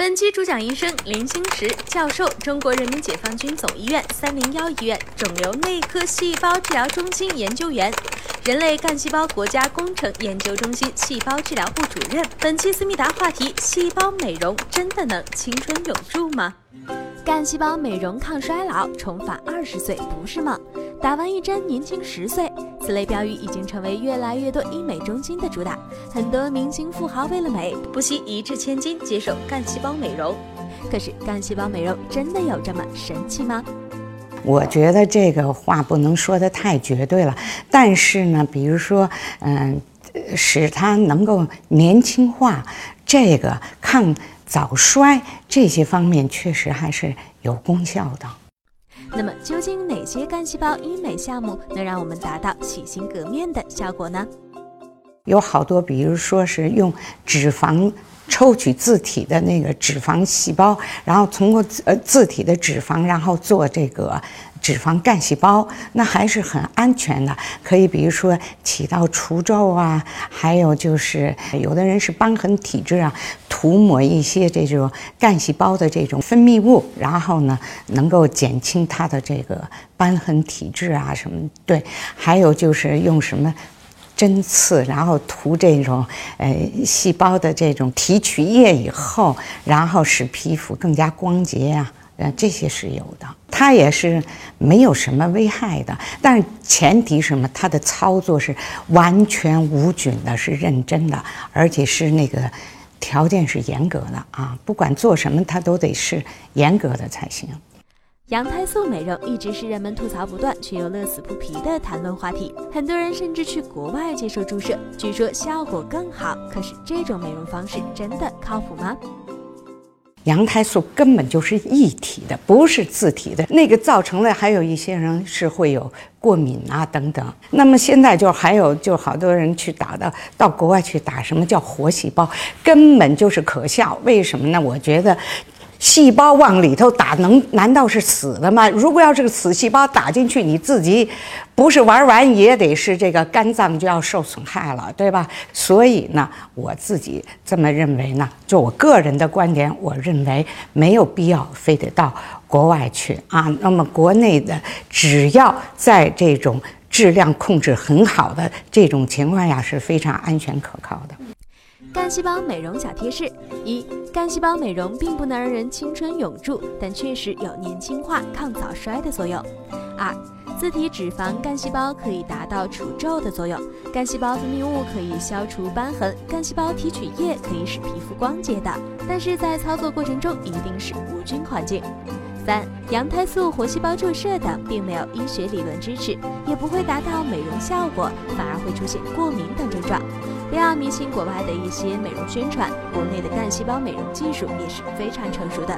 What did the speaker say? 本期主讲医生林清时教授，中国人民解放军总医院301医院肿瘤内科细胞治疗中心研究员，人类干细胞国家工程研究中心细胞治疗部主任。本期思密达话题：细胞美容真的能青春永驻吗？干细胞美容抗衰老，重返20岁不是梦。打完一针年轻10岁，此类标语已经成为越来越多医美中心的主打。很多明星富豪为了美，不惜一掷千金接受干细胞美容。可是干细胞美容真的有这么神奇吗？我觉得这个话不能说得太绝对了，但是呢，比如说，使它能够年轻化，这个抗早衰这些方面确实还是有功效的。那么究竟哪些干细胞医美项目能让我们达到洗心革面的效果呢？有好多，比如说是用脂肪抽取自体的那个脂肪细胞，然后通过自体的脂肪，然后做这个脂肪干细胞，那还是很安全的，可以比如说起到除皱啊，还有就是有的人是瘢痕体质啊，涂抹一些这种干细胞的这种分泌物，然后呢能够减轻它的这个瘢痕体质啊什么。对，还有就是用什么针刺，然后涂这种细胞的这种提取液以后，然后使皮肤更加光洁呀，这些是有的。它也是没有什么危害的，但是前提什么，它的操作是完全无菌的，是认真的，而且是那个条件是严格的啊，不管做什么它都得是严格的才行。羊胎素美容一直是人们吐槽不断却又乐此不疲的谈论话题，很多人甚至去国外接受注射，据说效果更好。可是这种美容方式真的靠谱吗？羊胎素根本就是液体的，不是自体的，那个造成了还有一些人是会有过敏啊等等。那么现在就还有就好多人去打的，到国外去打什么叫活细胞，根本就是可笑。为什么呢？我觉得细胞往里头打难道是死的吗？如果要是个死细胞打进去，你自己不是玩完也得是这个肝脏就要受损害了，对吧？所以呢，我自己这么认为呢，就我个人的观点，我认为没有必要非得到国外去啊。那么国内的只要在这种质量控制很好的这种情况下是非常安全可靠的。干细胞美容小贴士：一、干细胞美容并不能让人青春永驻，但确实有年轻化、抗早衰的作用。2、自体脂肪干细胞可以达到除皱的作用，干细胞分泌物可以消除瘢痕，干细胞提取液可以使皮肤光洁的，但是在操作过程中一定是无菌环境。3、羊胎素、活细胞注射等并没有医学理论支持，也不会达到美容效果，反而会出现过敏等症状。不要迷信国外的一些美容宣传，国内的干细胞美容技术也是非常成熟的。